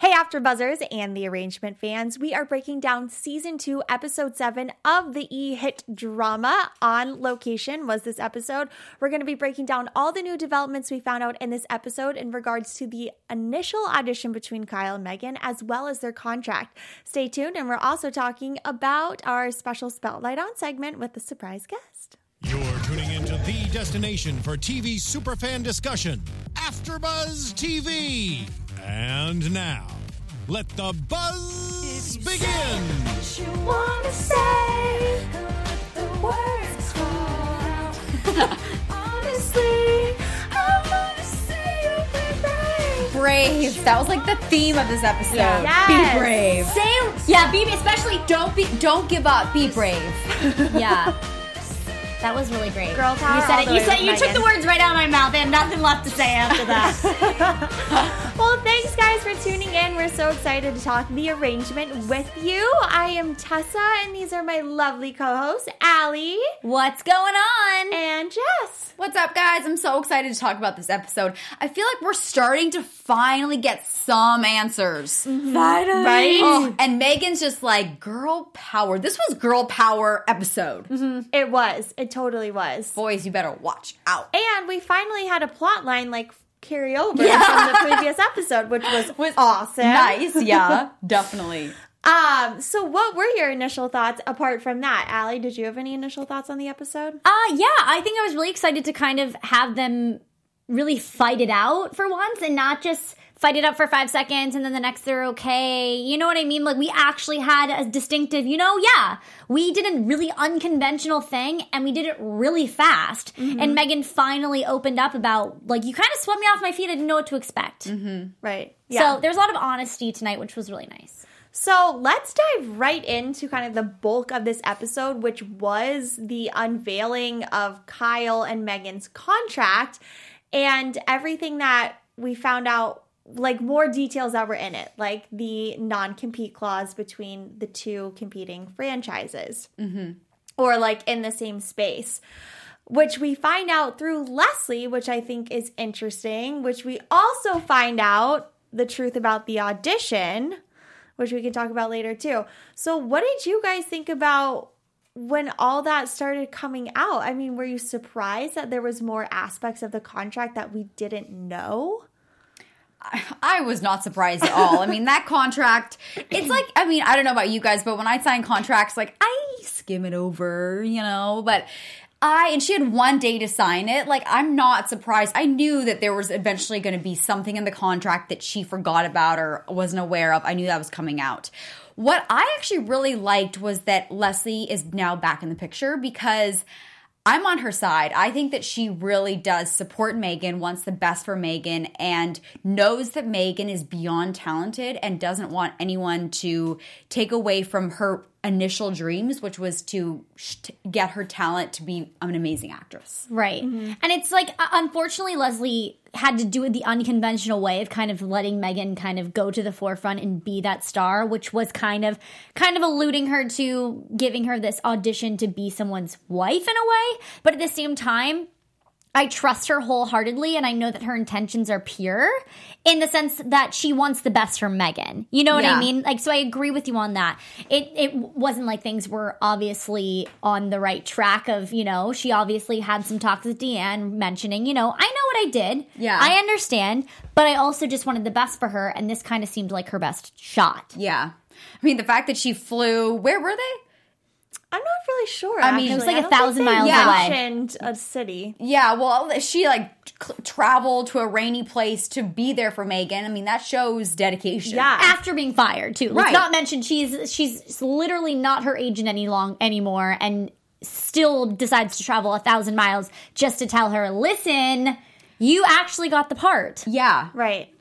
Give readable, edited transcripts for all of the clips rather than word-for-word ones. Hey, AfterBuzzers and The Arrangement fans, we are breaking down Season 2, Episode 7 of the E-Hit drama. On Location was this episode. We're going to be breaking down all the new developments we found out in this episode in regards to the initial audition between Kyle and Megan, as well as their contract. Stay tuned, and we're also talking about our special Spotlight On segment with a surprise guest. You're tuning into the destination for TV superfan discussion, AfterBuzz TV. And now, let the buzz begin. Say what you want to say, let the words fall out. Honestly, I want to say you'll be brave. Brave. That was like the theme of this episode. Yes. Be brave. Say, yeah, be especially don't give up. Be brave. Yeah. That was really great. Girl power. You took the words right out of my mouth. I have nothing left to say after that. Well, thanks guys for tuning in. We're so excited to talk The Arrangement with you. I am Tessa, and these are my lovely co-hosts, Ally. What's going on? And Jess. What's up, guys? I'm so excited to talk about this episode. I feel like we're starting to finally get some answers. Mm-hmm. Finally. Right? Oh, and Megan's just like, girl power. This was girl power episode. Mm-hmm. It was. It totally was. Boys, you better watch out. And we finally had a plot line like carry over from the previous episode, which was awesome. Nice, yeah. Definitely. So what were your initial thoughts apart from that? Ally, did you have any initial thoughts on the episode? Yeah, I think I was really excited to kind of have them really fight it out for once and not just fight it up for 5 seconds and then the next they're okay. You know what I mean? Like, we actually had a distinctive, we did a really unconventional thing and we did it really fast. Mm-hmm. And Megan finally opened up about, like, you kind of swept me off my feet. I didn't know what to expect. Mm-hmm. Right. Yeah. So there's a lot of honesty tonight, which was really nice. So let's dive right into kind of the bulk of this episode, which was the unveiling of Kyle and Megan's contract and everything that we found out, like more details that were in it, like the non-compete clause between the two competing franchises, mm-hmm. or like in the same space, which we find out through Leslie, which I think is interesting, which we also find out the truth about the audition, which we can talk about later too. So what did you guys think about when all that started coming out? I mean, were you surprised that there was more aspects of the contract that we didn't know? I was not surprised at all. I mean, that contract, it's like, I mean, I don't know about you guys, but when I sign contracts, like, I skim it over, but and she had one day to sign it. Like, I'm not surprised. I knew that there was eventually going to be something in the contract that she forgot about or wasn't aware of. I knew that was coming out. What I actually really liked was that Leslie is now back in the picture because I'm on her side. I think that she really does support Megan, wants the best for Megan, and knows that Megan is beyond talented and doesn't want anyone to take away from her initial dreams, which was to get her talent to be an amazing actress. Right. Mm-hmm. And it's like, unfortunately, Leslie had to do it the unconventional way of kind of letting Megan kind of go to the forefront and be that star, which was kind of alluding her to giving her this audition to be someone's wife in a way. But at the same time, I trust her wholeheartedly, and I know that her intentions are pure in the sense that she wants the best for Megan. You know what I mean? Like, so I agree with you on that. It wasn't like things were obviously on the right track of, she obviously had some talks with Deanne mentioning, I know what I did. Yeah. I understand, but I also just wanted the best for her, and this kind of seemed like her best shot. Yeah. I mean, the fact that she flew, where were they? I'm not really sure. I mean, it was like 1,000 miles away. A city. Yeah, well, she traveled to a rainy place to be there for Megan. I mean, that shows dedication. Yeah, after being fired too. Right. Let's not mention she's literally not her agent anymore, and still decides to travel 1,000 miles just to tell her, "Listen, you actually got the part." Yeah, right.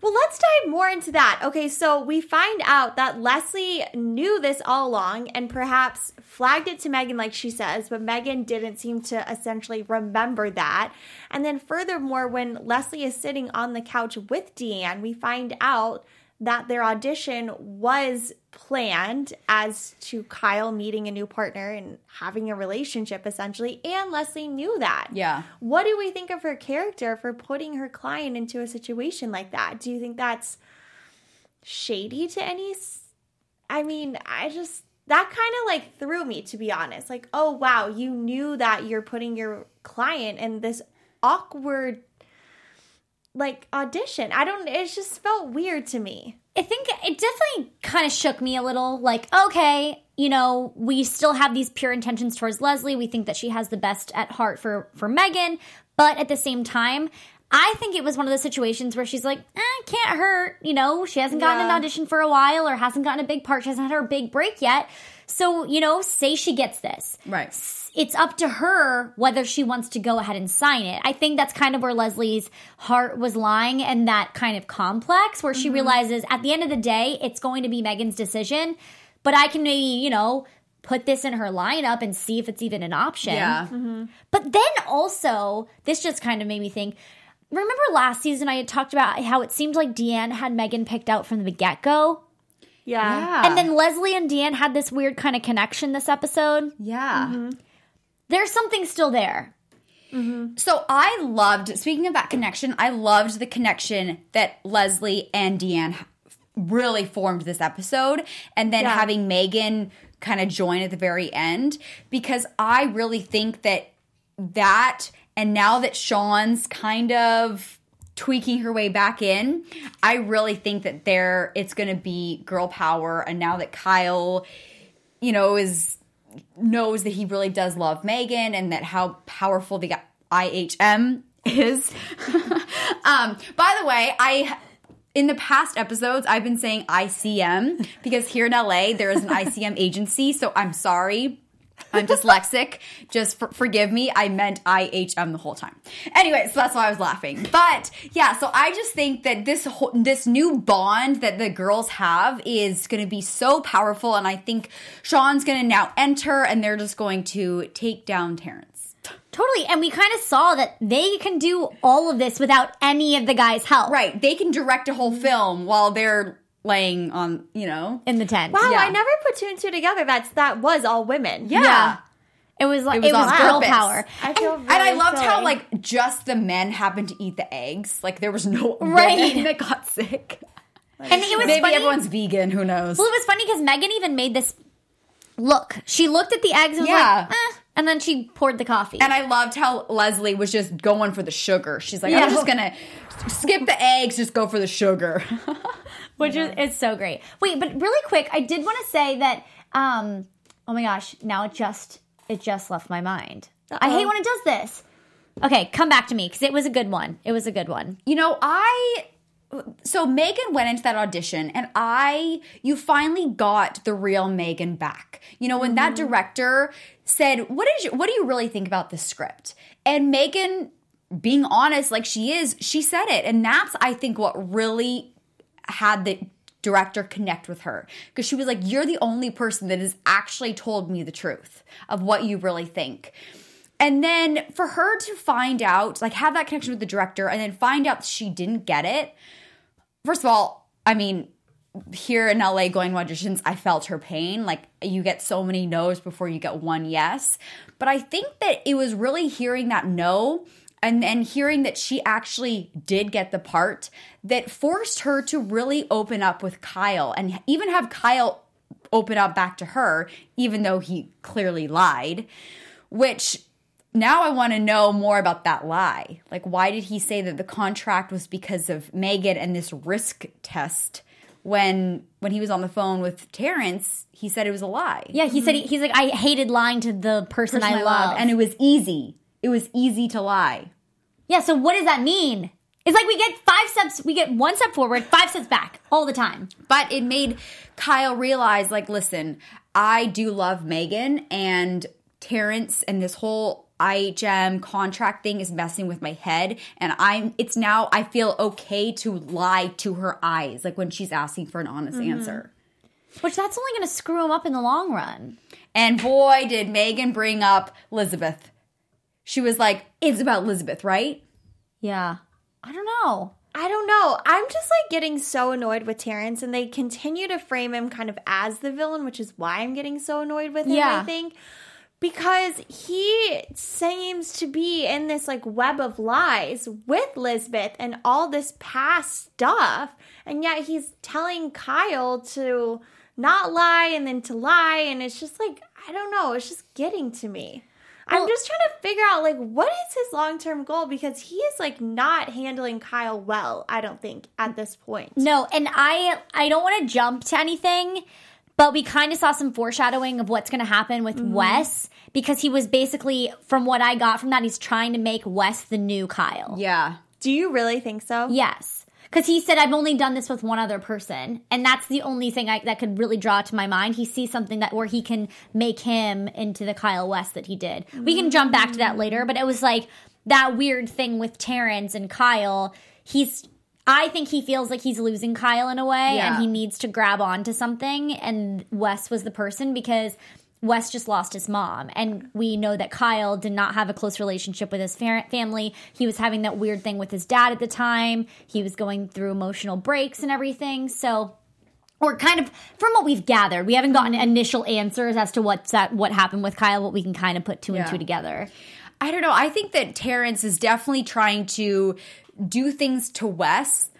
Well, let's dive more into that. Okay, so we find out that Leslie knew this all along and perhaps flagged it to Megan like she says, but Megan didn't seem to essentially remember that. And then furthermore, when Leslie is sitting on the couch with Deanne, we find out that their audition was planned as to Kyle meeting a new partner and having a relationship, essentially, and Leslie knew that. Yeah. What do we think of her character for putting her client into a situation like that? Do you think that's shady to any, I mean, I just, that kind of like threw me, to be honest. Like, oh, wow, you knew that you're putting your client in this awkward, like, audition. I don't, it just felt weird to me. I think it definitely kind of shook me a little, like, okay, you know, we still have these pure intentions towards Leslie. We think that she has the best at heart for Megan. But at the same time, I think it was one of those situations where she's like, can't hurt. You know, she hasn't gotten an audition for a while or hasn't gotten a big part. She hasn't had her big break yet. So, you know, say she gets this. Right. It's up to her whether she wants to go ahead and sign it. I think that's kind of where Leslie's heart was lying, and that kind of complex where she realizes at the end of the day, it's going to be Megan's decision, but I can maybe, you know, put this in her lineup and see if it's even an option. Yeah. Mm-hmm. But then also, this just kind of made me think, remember last season I had talked about how it seemed like Deanne had Megan picked out from the get-go? Yeah. And then Leslie and Deanne had this weird kind of connection this episode. Yeah. Mm-hmm. There's something still there. Mm-hmm. So I loved, speaking of that connection, I loved the connection that Leslie and Deanne really formed this episode. And then having Megan kind of join at the very end. Because I really think that and now that Sean's kind of tweaking her way back in, I really think that it's going to be girl power. And now that Kyle, you know, knows that he really does love Megan and that how powerful the IHM is. By the way, in the past episodes, I've been saying ICM because here in LA there is an ICM agency. So I'm sorry. I'm dyslexic. Just forgive me. I meant IHM the whole time. Anyway, so that's why I was laughing. But yeah, so I just think that this new bond that the girls have is going to be so powerful. And I think Sean's going to now enter and they're just going to take down Terence. Totally. And we kind of saw that they can do all of this without any of the guys' help. Right. They can direct a whole film while they're laying on, you know, in the tent. Wow, yeah. I never put two and two together. That was all women. Yeah. It was like it was girl power. I feel really and I loved how like just the men happened to eat the eggs. Like there was no women that got sick. Like, and it was maybe funny. Everyone's vegan. Who knows? Well, it was funny because Megan even made this look. She looked at the eggs and was like, eh. And then she poured the coffee. And I loved how Leslie was just going for the sugar. She's like, I'm just going to skip the eggs, just go for the sugar. Which is so great. Wait, but really quick, I did want to say that, oh my gosh, now it just left my mind. Uh-oh. I hate when it does this. Okay, come back to me because it was a good one. It was a good one. You know, so Megan went into that audition and you finally got the real Megan back. You know, when that director said, what do you really think about this script? And Megan, being honest like she is, she said it. And that's, I think, what really had the director connect with her. Because she was like, you're the only person that has actually told me the truth of what you really think. And then for her to find out, like have that connection with the director and then find out she didn't get it. First of all, I mean, here in LA going to auditions, I felt her pain. Like you get so many no's before you get one yes. But I think that it was really hearing that no and then hearing that she actually did get the part that forced her to really open up with Kyle and even have Kyle open up back to her, even though he clearly lied, which... Now I want to know more about that lie. Like, why did he say that the contract was because of Megan and this risk test when he was on the phone with Terence, he said it was a lie. Yeah, he said, he's like, I hated lying to the person I love. And it was easy. It was easy to lie. Yeah, so what does that mean? It's like we get one step forward, five steps back all the time. But it made Kyle realize, like, listen, I do love Megan and Terence and this whole... IHM contract thing is messing with my head and I feel okay to lie to her eyes like when she's asking for an honest answer. Which that's only going to screw him up in the long run. And boy did Megan bring up Elizabeth. She was like, it's about Elizabeth, right? Yeah. I don't know. I'm just like getting so annoyed with Terence and they continue to frame him kind of as the villain, which is why I'm getting so annoyed with him, I think. because he seems to be in this like web of lies with Lisbeth and all this past stuff. And yet he's telling Kyle to not lie and then to lie. And it's just like, I don't know. It's just getting to me. Well, I'm just trying to figure out, like, what is his long-term goal? Because he is, like, not handling Kyle well, I don't think, at this point. No, and I don't want to jump to anything, but we kind of saw some foreshadowing of what's going to happen with Wes. Because he was basically, from what I got from that, he's trying to make Wes the new Kyle. Yeah. Do you really think so? Yes. Because he said, I've only done this with one other person. And that's the only thing that could really draw to my mind. He sees something where he can make him into the Kyle West that he did. We can jump back to that later. But it was like that weird thing with Terrence and Kyle. I think he feels like he's losing Kyle in a way. Yeah. And he needs to grab onto something. And Wes was the person because Wes just lost his mom. And we know that Kyle did not have a close relationship with his family. He was having that weird thing with his dad at the time. He was going through emotional breaks and everything. So, or kind of, from what we've gathered, we haven't gotten initial answers as to what happened with Kyle, but we can kind of put two and two together. I don't know. I think that Terrence is definitely trying to do things to Wes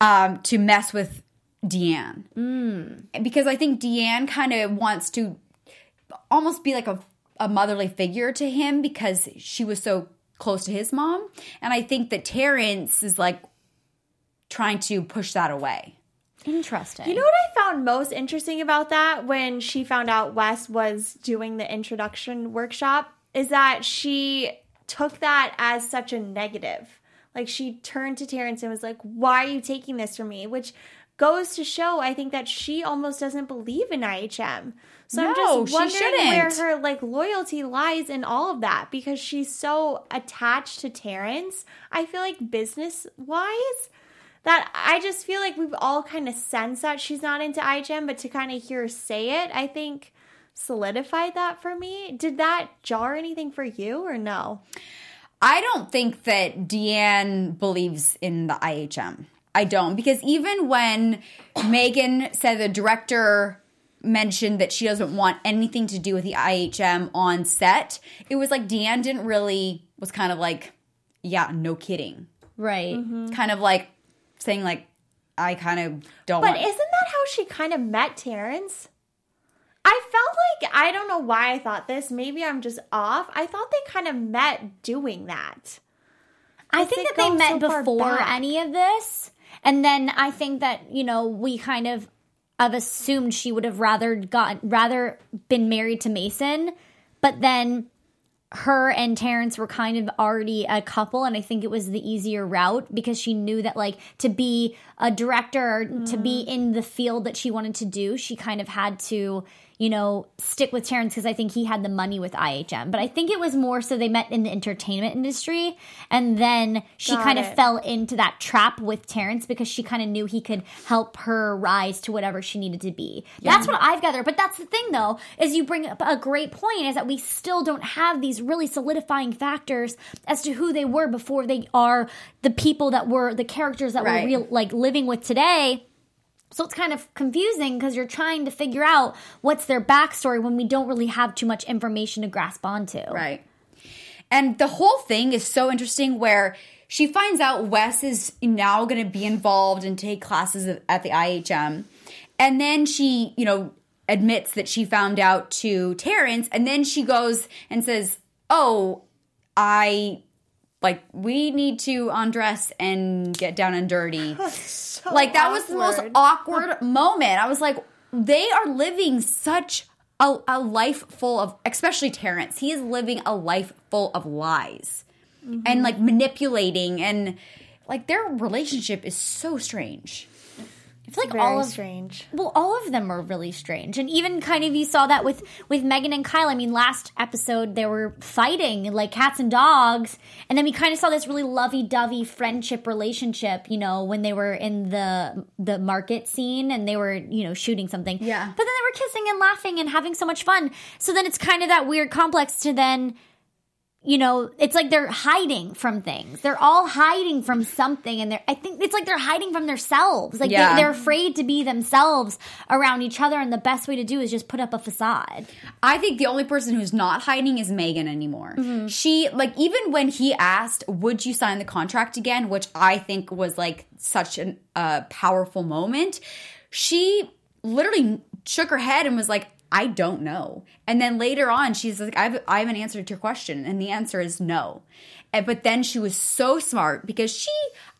to mess with Deanne. Because I think Deanne kind of wants to almost be like a motherly figure to him because she was so close to his mom. And I think that Terrence is like trying to push that away. Interesting. You know what I found most interesting about that when she found out Wes was doing the introduction workshop is that she took that as such a negative. Like she turned to Terrence and was like, why are you taking this from me? Which goes to show, I think, that she almost doesn't believe in IHM. So no, I'm just wondering where her like loyalty lies in all of that because she's so attached to Terrence, I feel like business-wise, that I just feel like we've all kind of sensed that she's not into IHM, but to kind of hear her say it, I think solidified that for me. Did that jar anything for you or no? I don't think that Deanne believes in the IHM. I don't, because even when Megan said the director mentioned that she doesn't want anything to do with the IHM on set, it was like Deanne didn't really, was kind of like, yeah, no kidding. Right. Mm-hmm. Kind of like saying like, I kind of don't want. But isn't that how she kind of met Terrence? I felt like, I don't know why I thought this, maybe I'm just off. I thought they kind of met doing that. I think that they met before any of this. And then I think that, you know, we kind of have assumed she would have rather been married to Mason. But then her and Terrence were kind of already a couple. And I think it was the easier route because she knew that, like, to be a director, to be in the field that she wanted to do, she kind of had to, you know, stick with Terrence because I think he had the money with IHM. But I think it was more so they met in the entertainment industry. And then she kind of fell into that trap with Terrence because she kind of knew he could help her rise to whatever she needed to be. Yeah. That's what I've gathered. But that's the thing, though, is you bring up a great point is that we still don't have these really solidifying factors as to who they were before they are the people that were the characters that we're real, like living with today. So it's kind of confusing because you're trying to figure out what's their backstory when we don't really have too much information to grasp onto. Right. And the whole thing is so interesting where she finds out Wes is now going to be involved and take classes at the IHM. And then she, you know, admits that she found out to Terrence. And then she goes and says, oh, we need to undress and get down and dirty. So like, that was the most awkward moment. I was like, they are living such a life full of, especially Terrence. He is living a life full of lies and, like, manipulating. And, like, their relationship is so strange. It's like strange. Well, all of them are really strange. And even kind of you saw that with Megan and Kyle. I mean, last episode they were fighting like cats and dogs. And then we kind of saw this really lovey-dovey friendship relationship, you know, when they were in the market scene and they were, you know, shooting something. Yeah. But then they were kissing and laughing and having so much fun. So then it's kind of that weird complex to then you know, it's like they're hiding from things. They're all hiding from something. And I think it's like they're hiding from themselves. Like they're afraid to be themselves around each other. And the best way to do is just put up a facade. I think the only person who's not hiding is Megan anymore. Mm-hmm. She, like, even when he asked, would you sign the contract again? Which I think was like such a powerful moment. She literally shook her head and was like, I don't know. And then later on, she's like, I haven't answered your question. And the answer is no. But then she was so smart because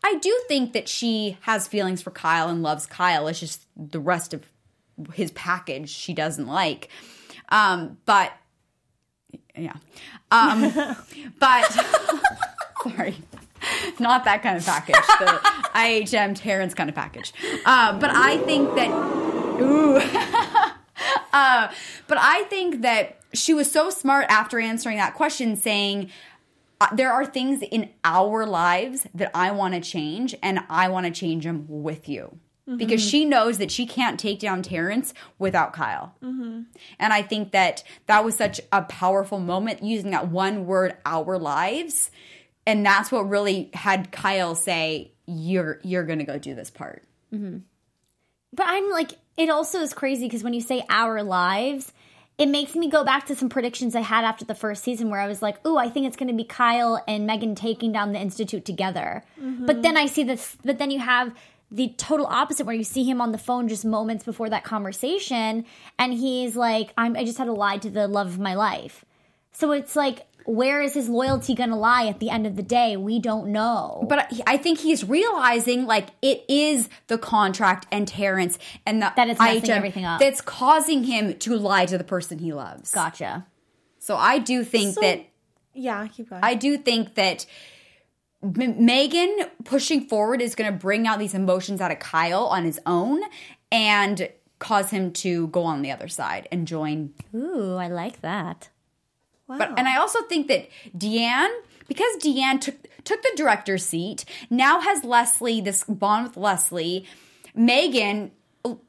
I do think that she has feelings for Kyle and loves Kyle. It's just the rest of his package she doesn't like. But, yeah. Sorry. Not that kind of package. The IHM Terence kind of package. But I think that, but I think that she was so smart after answering that question, saying there are things in our lives that I want to change, and I want to change them with you. Mm-hmm. Because she knows that she can't take down Terence without Kyle. Mm-hmm. And I think that that was such a powerful moment, using that one word, our lives. And that's what really had Kyle say, you're going to go do this part. Mm-hmm. But I'm like, it also is crazy because when you say our lives, it makes me go back to some predictions I had after the first season where I was like, ooh, I think it's going to be Kyle and Megan taking down the Institute together. Mm-hmm. But then I see this, but then you have the total opposite where you see him on the phone just moments before that conversation and he's like, I just had to lie to the love of my life. So it's like, where is his loyalty going to lie at the end of the day? We don't know. But I think he's realizing, like, it is the contract and Terence and that it's messing everything up. That's causing him to lie to the person he loves. Gotcha. So I do think that... Yeah, keep going. I do think that Megan pushing forward is going to bring out these emotions out of Kyle on his own and cause him to go on the other side and join... Ooh, I like that. Wow. And I also think that Deanne, because Deanne took the director's seat, now has Leslie, this bond with Leslie, Megan, okay,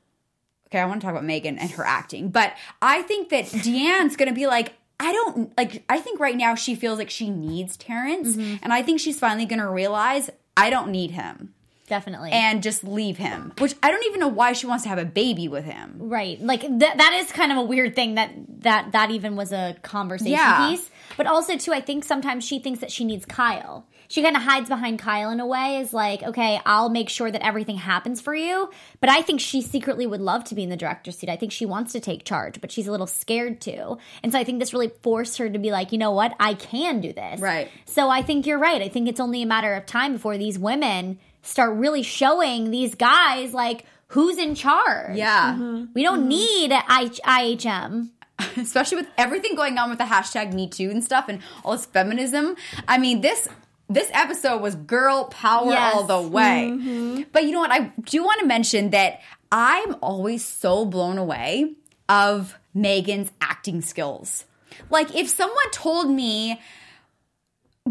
I want to talk about Megan and her acting, but I think that Deanne's going to be like, I think right now she feels like she needs Terence, mm-hmm. and I think she's finally going to realize, I don't need him. Definitely. And just leave him. Which I don't even know why she wants to have a baby with him. Right. Like, that is kind of a weird thing that even was a conversation piece. But also, too, I think sometimes she thinks that she needs Kyle. She kind of hides behind Kyle in a way. Is like, okay, I'll make sure that everything happens for you. But I think she secretly would love to be in the director's seat. I think she wants to take charge, but she's a little scared to. And so I think this really forced her to be like, you know what? I can do this. Right. So I think you're right. I think it's only a matter of time before these women start really showing these guys, like, who's in charge. Yeah. Mm-hmm. We don't need IHM. Especially with everything going on with the hashtag Me Too and stuff and all this feminism. I mean, this episode was girl power all the way. Mm-hmm. But you know what? I do want to mention that I'm always so blown away of Megan's acting skills. Like, if someone told me,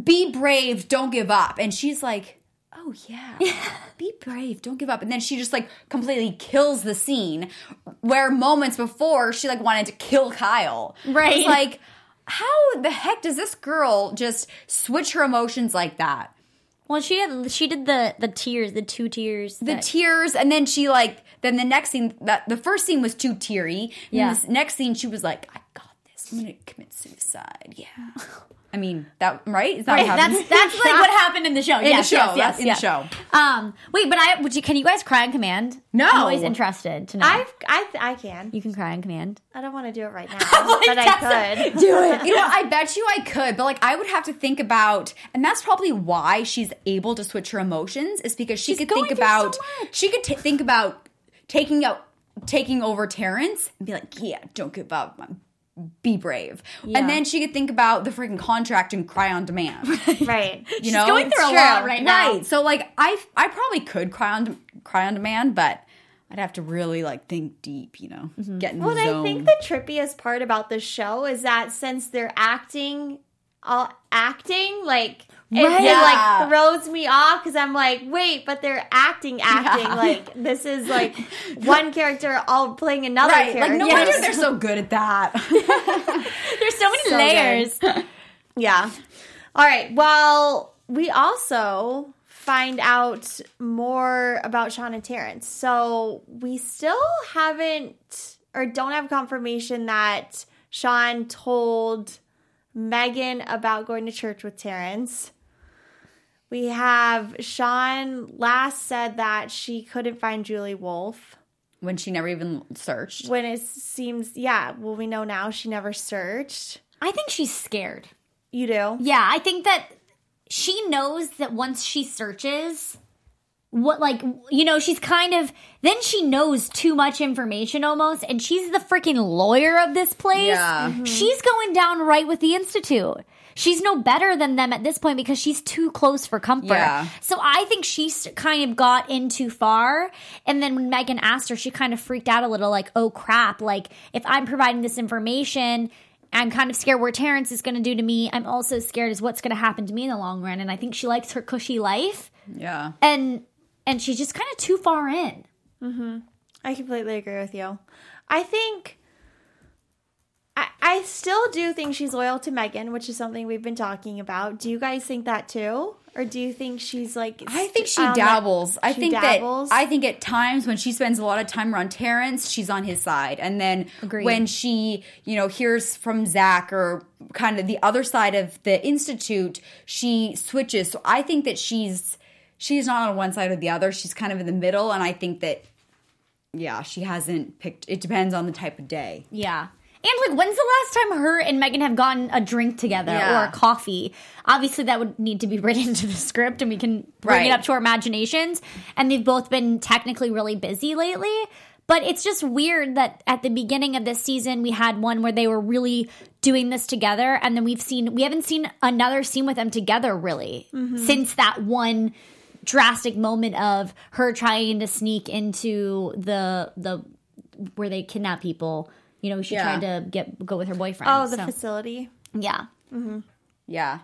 be brave, don't give up. And she's like... Oh, yeah. Be brave. Don't give up. And then she just, like, completely kills the scene where moments before she, like, wanted to kill Kyle. Right. It's like, how the heck does this girl just switch her emotions like that? Well, she did the tears, the two tears. The tears, and then she, like, then the next scene, the first scene was too teary. Yeah. And the next scene she was like, I got this. I'm going to commit suicide. Yeah. I mean, that, right? Is that right, what happened? That's like what happened in the show. In the show. Wait, but can you guys cry on command? No. I'm always interested to know. I can. You can cry on command. I don't want to do it right now, but I could. Do it. You know, I bet you I could, but like I would have to think about, and that's probably why she's able to switch her emotions is because she could think about, taking over Terence and be like, yeah, don't give up. Be brave. Yeah. And then she could think about the freaking contract and cry on demand. Right. You know? She's going through a lot right now. Right. So, like, I probably could cry on demand, but I'd have to really, like, think deep, you know? Mm-hmm. Get in the zone. I think the trippiest part about this show is that since they're acting, like... It like throws me off because I'm like, wait, but they're acting. Yeah. Like this is like one character all playing another character. Like no wonder they're so good at that. There's so many layers. Yeah. All right. Well, we also find out more about Sean and Terence. So we still haven't or don't have confirmation that Sean told Megan about going to church with Terence. We have Sean last said that she couldn't find Julie Wolf. When she never even searched. When it seems, yeah, well, we know now she never searched. I think she's scared. You do? Yeah, I think that she knows that once she searches, what, like, you know, she's kind of, then she knows too much information almost, and she's the freaking lawyer of this place. Yeah. Mm-hmm. She's going down right with the Institute. She's no better than them at this point because she's too close for comfort. Yeah. So I think she's kind of got in too far. And then when Megan asked her, she kind of freaked out a little, like, oh, crap. Like, if I'm providing this information, I'm kind of scared where Terence is going to do to me. I'm also scared is what's going to happen to me in the long run. And I think she likes her cushy life. Yeah. And she's just kind of too far in. Mm-hmm. I completely agree with you. I think... I still do think she's loyal to Megan, which is something we've been talking about. Do you guys think that too? Or do you think she's like... I think she dabbles. I think at times when she spends a lot of time around Terence, she's on his side. And then when she, you know, hears from Zach or kind of the other side of the Institute, she switches. So I think that she's not on one side or the other. She's kind of in the middle. And I think that, yeah, she hasn't picked... It depends on the type of day. Yeah. And, like, when's the last time her and Megan have gotten a drink together or a coffee? Obviously, that would need to be written into the script, and we can bring it up to our imaginations. And they've both been technically really busy lately. But it's just weird that at the beginning of this season, we had one where they were really doing this together. And then we haven't seen another scene with them together, really, since that one drastic moment of her trying to sneak into the where they kidnap people. You know, she tried to go with her boyfriend. Oh, the facility. Yeah. Mm-hmm. Yeah.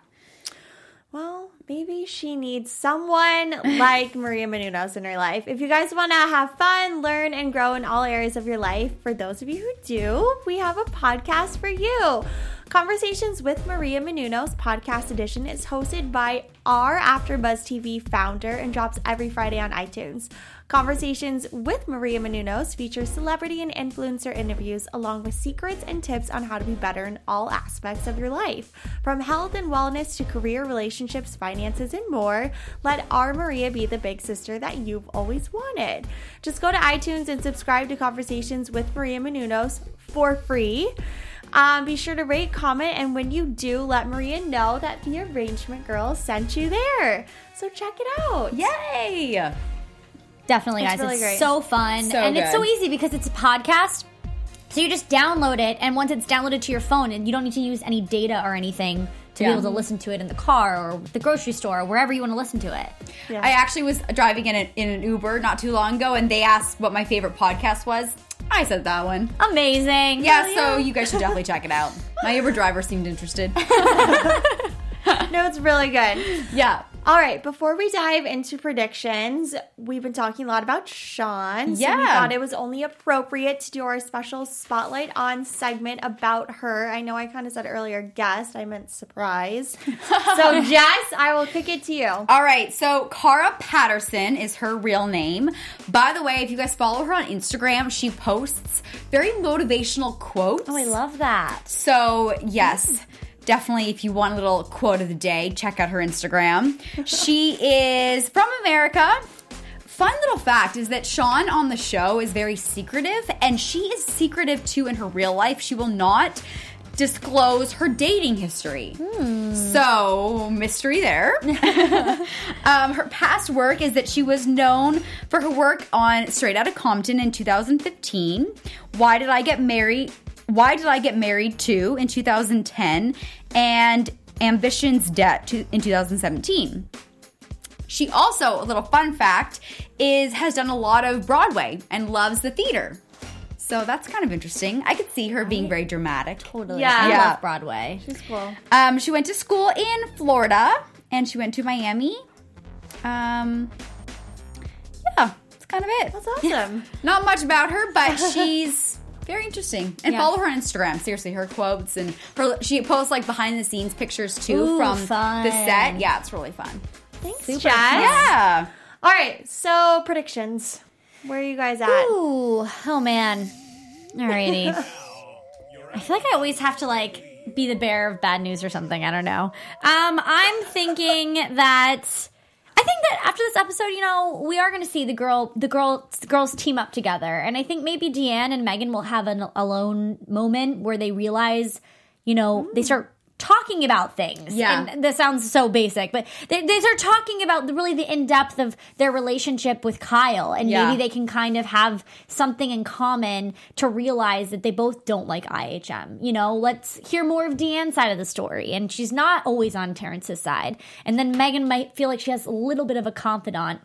Well, maybe she needs someone like Maria Menounos in her life. If you guys want to have fun, learn, and grow in all areas of your life, for those of you who do, we have a podcast for you. Conversations with Maria Menounos Podcast Edition is hosted by our Afterbuzz TV founder and drops every Friday on iTunes. Conversations with Maria Menounos features celebrity and influencer interviews along with secrets and tips on how to be better in all aspects of your life. From health and wellness to career, relationships, finances, and more, let our Maria be the big sister that you've always wanted. Just go to iTunes and subscribe to Conversations with Maria Menounos for free. Be sure to rate, comment, and when you do, let Maria know that The Arrangement Girls sent you there. So check it out. Yay! Definitely, guys. Really great. It's so fun. It's so easy because it's a podcast. So you just download it, and once it's downloaded to your phone, and you don't need to use any data or anything to be able to listen to it in the car or the grocery store or wherever you want to listen to it. Yeah. I actually was driving in an Uber not too long ago, and they asked what my favorite podcast was. I said that one. Amazing. Yeah, so you guys should definitely check it out. My Uber driver seemed interested. No, it's really good. Yeah. All right, before we dive into predictions, we've been talking a lot about Sean. Yeah. So we thought it was only appropriate to do our special Spotlight On segment about her. I know I kind of said earlier guest. I meant surprise. So, Jess, I will kick it to you. All right, so Cara Patterson is her real name. By the way, if you guys follow her on Instagram, she posts very motivational quotes. Oh, I love that. So, yes. Definitely, if you want a little quote of the day, check out her Instagram. She is from America. Fun little fact is that Sean on the show is very secretive, and she is secretive too in her real life. She will not disclose her dating history. So, mystery there. Her past work is that she was known for her work on Straight Outta Compton in 2015, Why Did I Get Married Too in 2010, and Ambitions Debt in 2017. She also, a little fun fact, has done a lot of Broadway and loves the theater. So that's kind of interesting. I could see her being very dramatic. Totally. Yeah. I love Broadway. She's cool. She went to school in Florida, and she went to Miami. Yeah, that's kind of it. That's awesome. Not much about her, but she's... Very interesting. And follow her on Instagram. Seriously, her quotes and her, she posts like behind the scenes pictures too. Ooh, from the set. Yeah, it's really fun. Thanks, Jess. Yeah. All right. So predictions. Where are you guys at? Ooh. Oh man. Alrighty. I feel like I always have to like be the bearer of bad news or something. I don't know. I'm thinking that. I think that after this episode, you know, we are going to see the girls team up together. And I think maybe Deanne and Megan will have an alone moment where they realize, you know, they start talking about things. Yeah. And this sounds so basic, but they start talking about really the in-depth of their relationship with Kyle. And maybe they can kind of have something in common to realize that they both don't like IHM. You know, let's hear more of Deanne's side of the story. And she's not always on Terrence's side. And then Megan might feel like she has a little bit of a confidant.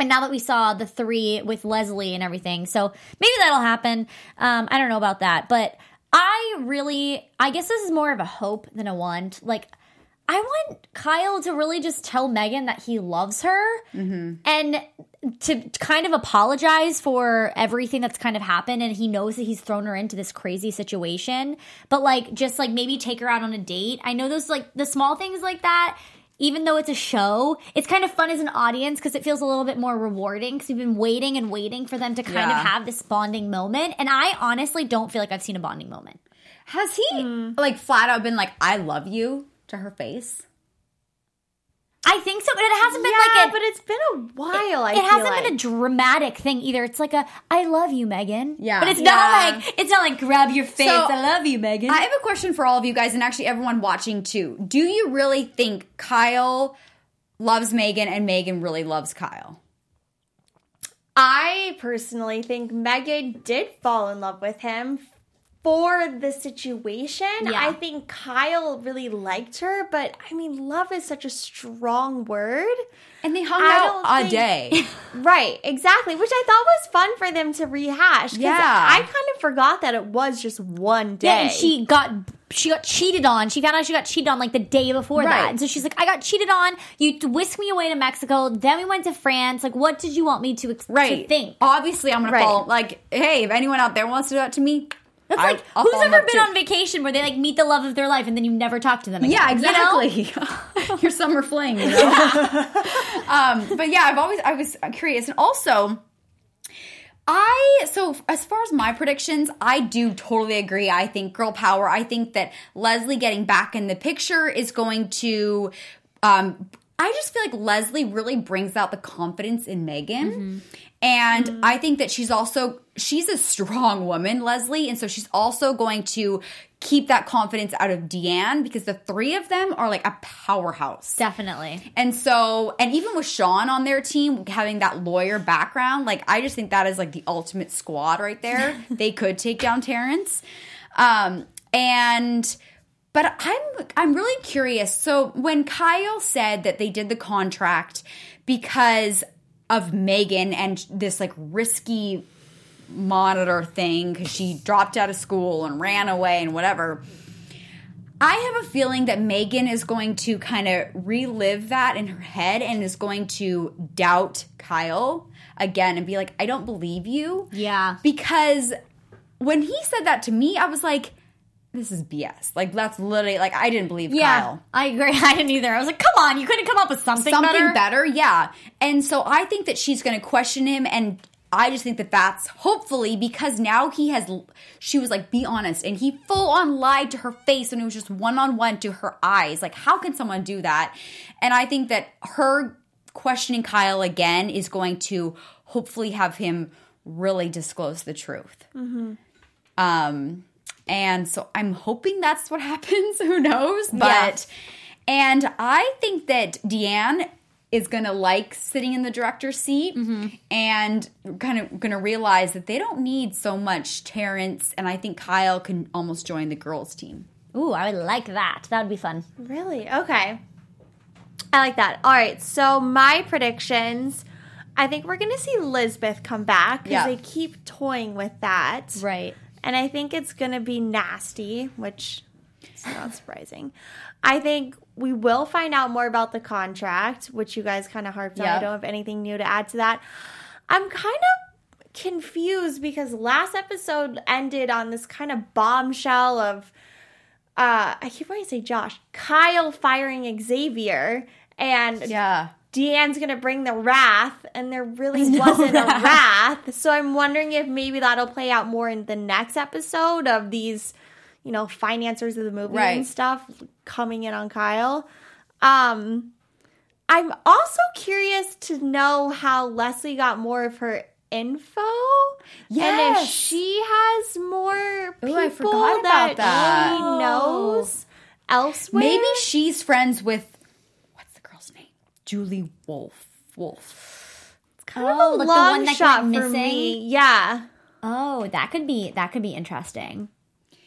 And now that we saw the three with Leslie and everything, so maybe that'll happen. I don't know about that, but I guess this is more of a hope than a want. Like, I want Kyle to really just tell Megan that he loves her and to kind of apologize for everything that's kind of happened. And he knows that he's thrown her into this crazy situation, but like, just like maybe take her out on a date. I know those, like the small things like that. Even though it's a show, it's kind of fun as an audience because it feels a little bit more rewarding because we've been waiting and waiting for them to kind of have this bonding moment. And I honestly don't feel like I've seen a bonding moment. Has he like flat out been like, I love you to her face? I think so, but it hasn't been like a... but it's been a while, I feel like. It hasn't been a dramatic thing either. It's like a, I love you, Megan. Yeah. But it's not like grab your face, so, I love you, Megan. I have a question for all of you guys and actually everyone watching too. Do you really think Kyle loves Megan and Megan really loves Kyle? I personally think Megan did fall in love with him for the situation. Yeah. I think Kyle really liked her, but I mean, love is such a strong word. And they hung out a day. Right, exactly, which I thought was fun for them to rehash. Yeah. I kind of forgot that it was just one day. Yeah, and she got cheated on. She found out she got cheated on like the day before that. And so she's like, I got cheated on. You whisked me away to Mexico. Then we went to France. Like, what did you want me to think? Obviously, I'm going to follow. Like, hey, if anyone out there wants to do that to me, that's like, who's ever been on vacation where they like meet the love of their life and then you never talk to them again? Yeah, exactly. You know? Your summer fling. You know? But yeah, I was curious. And also, so as far as my predictions, I do totally agree. I think girl power. I think that Leslie getting back in the picture is going to, I just feel like Leslie really brings out the confidence in Megan. And I think that she's a strong woman, Leslie, and so she's also going to keep that confidence out of Deanne because the three of them are like a powerhouse. Definitely. And so, and even with Sean on their team, having that lawyer background, like I just think that is like the ultimate squad right there. They could take down Terrence. But I'm really curious. So when Kyle said that they did the contract because of Megan and this like risky monitor thing because she dropped out of school and ran away and whatever. I have a feeling that Megan is going to kind of relive that in her head and is going to doubt Kyle again and be like, I don't believe you. Yeah. Because when he said that to me, I was like, this is BS. Like, that's literally, like, I didn't believe Kyle. I agree. I didn't either. I was like, come on, you couldn't come up with something better? Something better, yeah. And so I think that she's going to question him, and I just think that that's hopefully because now she was like, be honest, and he full-on lied to her face, and it was just one-on-one to her eyes. Like, how can someone do that? And I think that her questioning Kyle again is going to hopefully have him really disclose the truth. And so I'm hoping that's what happens. Who knows? But, and I think that Deanne is going to like sitting in the director's seat and kind of going to realize that they don't need so much Terrence. And I think Kyle can almost join the girls' team. Ooh, I would like that. That would be fun. Really? Okay. I like that. All right. So my predictions, I think we're going to see Lisbeth come back because they keep toying with that. Right. And I think it's going to be nasty, which is not surprising. I think we will find out more about the contract, which you guys kind of harped on. I don't have anything new to add to that. I'm kind of confused because last episode ended on this kind of bombshell of, I keep wanting to say Josh, Kyle firing Xavier, and Deanne's going to bring the wrath, and there really wasn't a wrath. So I'm wondering if maybe that'll play out more in the next episode of these, you know, financiers of the movie and stuff coming in on Kyle. I'm also curious to know how Leslie got more of her info. Yes. And if she has more people that she knows elsewhere. Maybe she's friends with, what's the girl's name? Julie Wolf. It's kind of a long shot for me. Yeah. Oh, that could be interesting.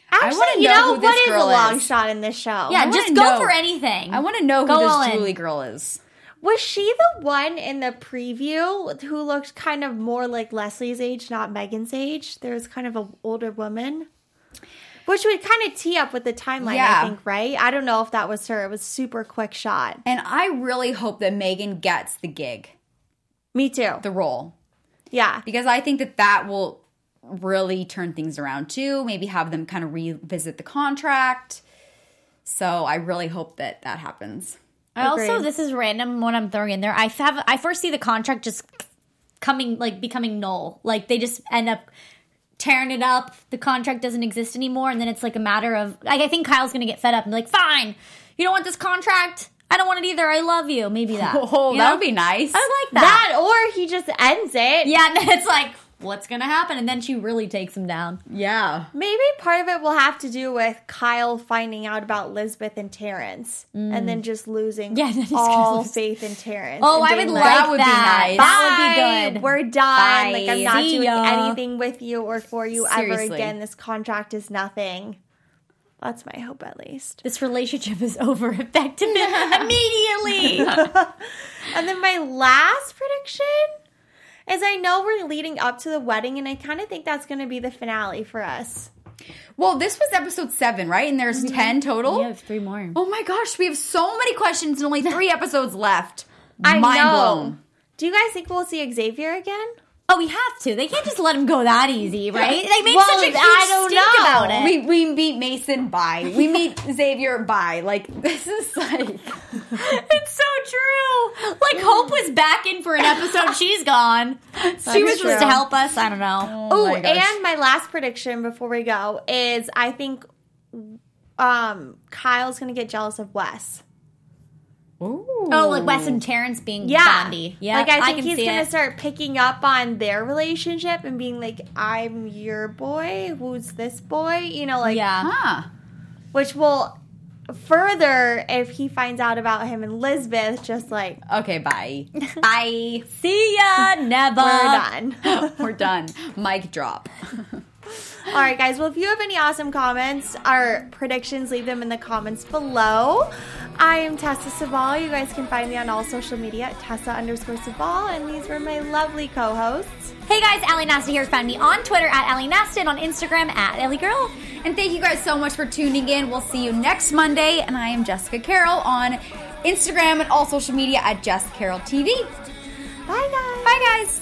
Actually, you know what is a long shot in this show? Yeah, just go for anything. I want to know who this Julie girl is. Was she the one in the preview who looked kind of more like Leslie's age, not Megan's age? There was kind of an older woman, which would kind of tee up with the timeline, I think, right? I don't know if that was her. It was a super quick shot. And I really hope that Megan gets the gig. Me too. The role. Yeah. Because I think that will really turn things around too. Maybe have them kind of revisit the contract. So I really hope that happens. I also, this is random what I'm throwing in there. I first see the contract just becoming null. Like, they just end up tearing it up. The contract doesn't exist anymore. And then it's like a matter of, like, I think Kyle's going to get fed up and be like, fine, you don't want this contract? I don't want it either. I love you. Maybe that. Oh, that would be nice. I like that. That, or he just ends it. Yeah, and then it's like, what's going to happen? And then she really takes him down. Yeah. Maybe part of it will have to do with Kyle finding out about Lisbeth and Terence and then just losing all faith in Terence. Oh, I would like that. Would be nice. That would be good. We're done. Bye. Like, I'm not doing anything with you or for you ever again. This contract is nothing. That's my hope, at least. This relationship is over effective immediately. And then my last prediction is, I know we're leading up to the wedding, and I kind of think that's going to be the finale for us. Well, this was episode 7, right? And there's 10 total? Yeah, 3 more. Oh my gosh, we have so many questions and only 3 episodes left. Mind blown. Do you guys think we'll see Xavier again? Oh, we have to. They can't just let him go that easy, right? They made such a huge stink about it. We meet Mason, bye. We meet Xavier, bye. Like, this is like... It's so true. Like, Hope was back in for an episode. She's gone. She was supposed to help us. I don't know. Oh, and my last prediction before we go is, I think Kyle's going to get jealous of Wes. Ooh. Oh, like Wes and Terence being Bondi. Yeah, like, I think he's going to start picking up on their relationship and being like, I'm your boy. Who's this boy? You know, like, which will further, if he finds out about him and Lisbeth, just like, okay, bye. Bye. See ya. Never. We're done. We're done. Mic drop. All right, guys. Well, if you have any awesome comments or predictions, leave them in the comments below. I am Tessa Cevaal. You guys can find me on all social media at Tessa_Cevaal. And these were my lovely co-hosts. Hey, guys. Ally Nasta here. Find me on Twitter at Ally Nasta and on Instagram at AllyGirl. And thank you guys so much for tuning in. We'll see you next Monday. And I am Jessica Carroll on Instagram and all social media at JessCarrollTV. Bye, guys. Bye, guys.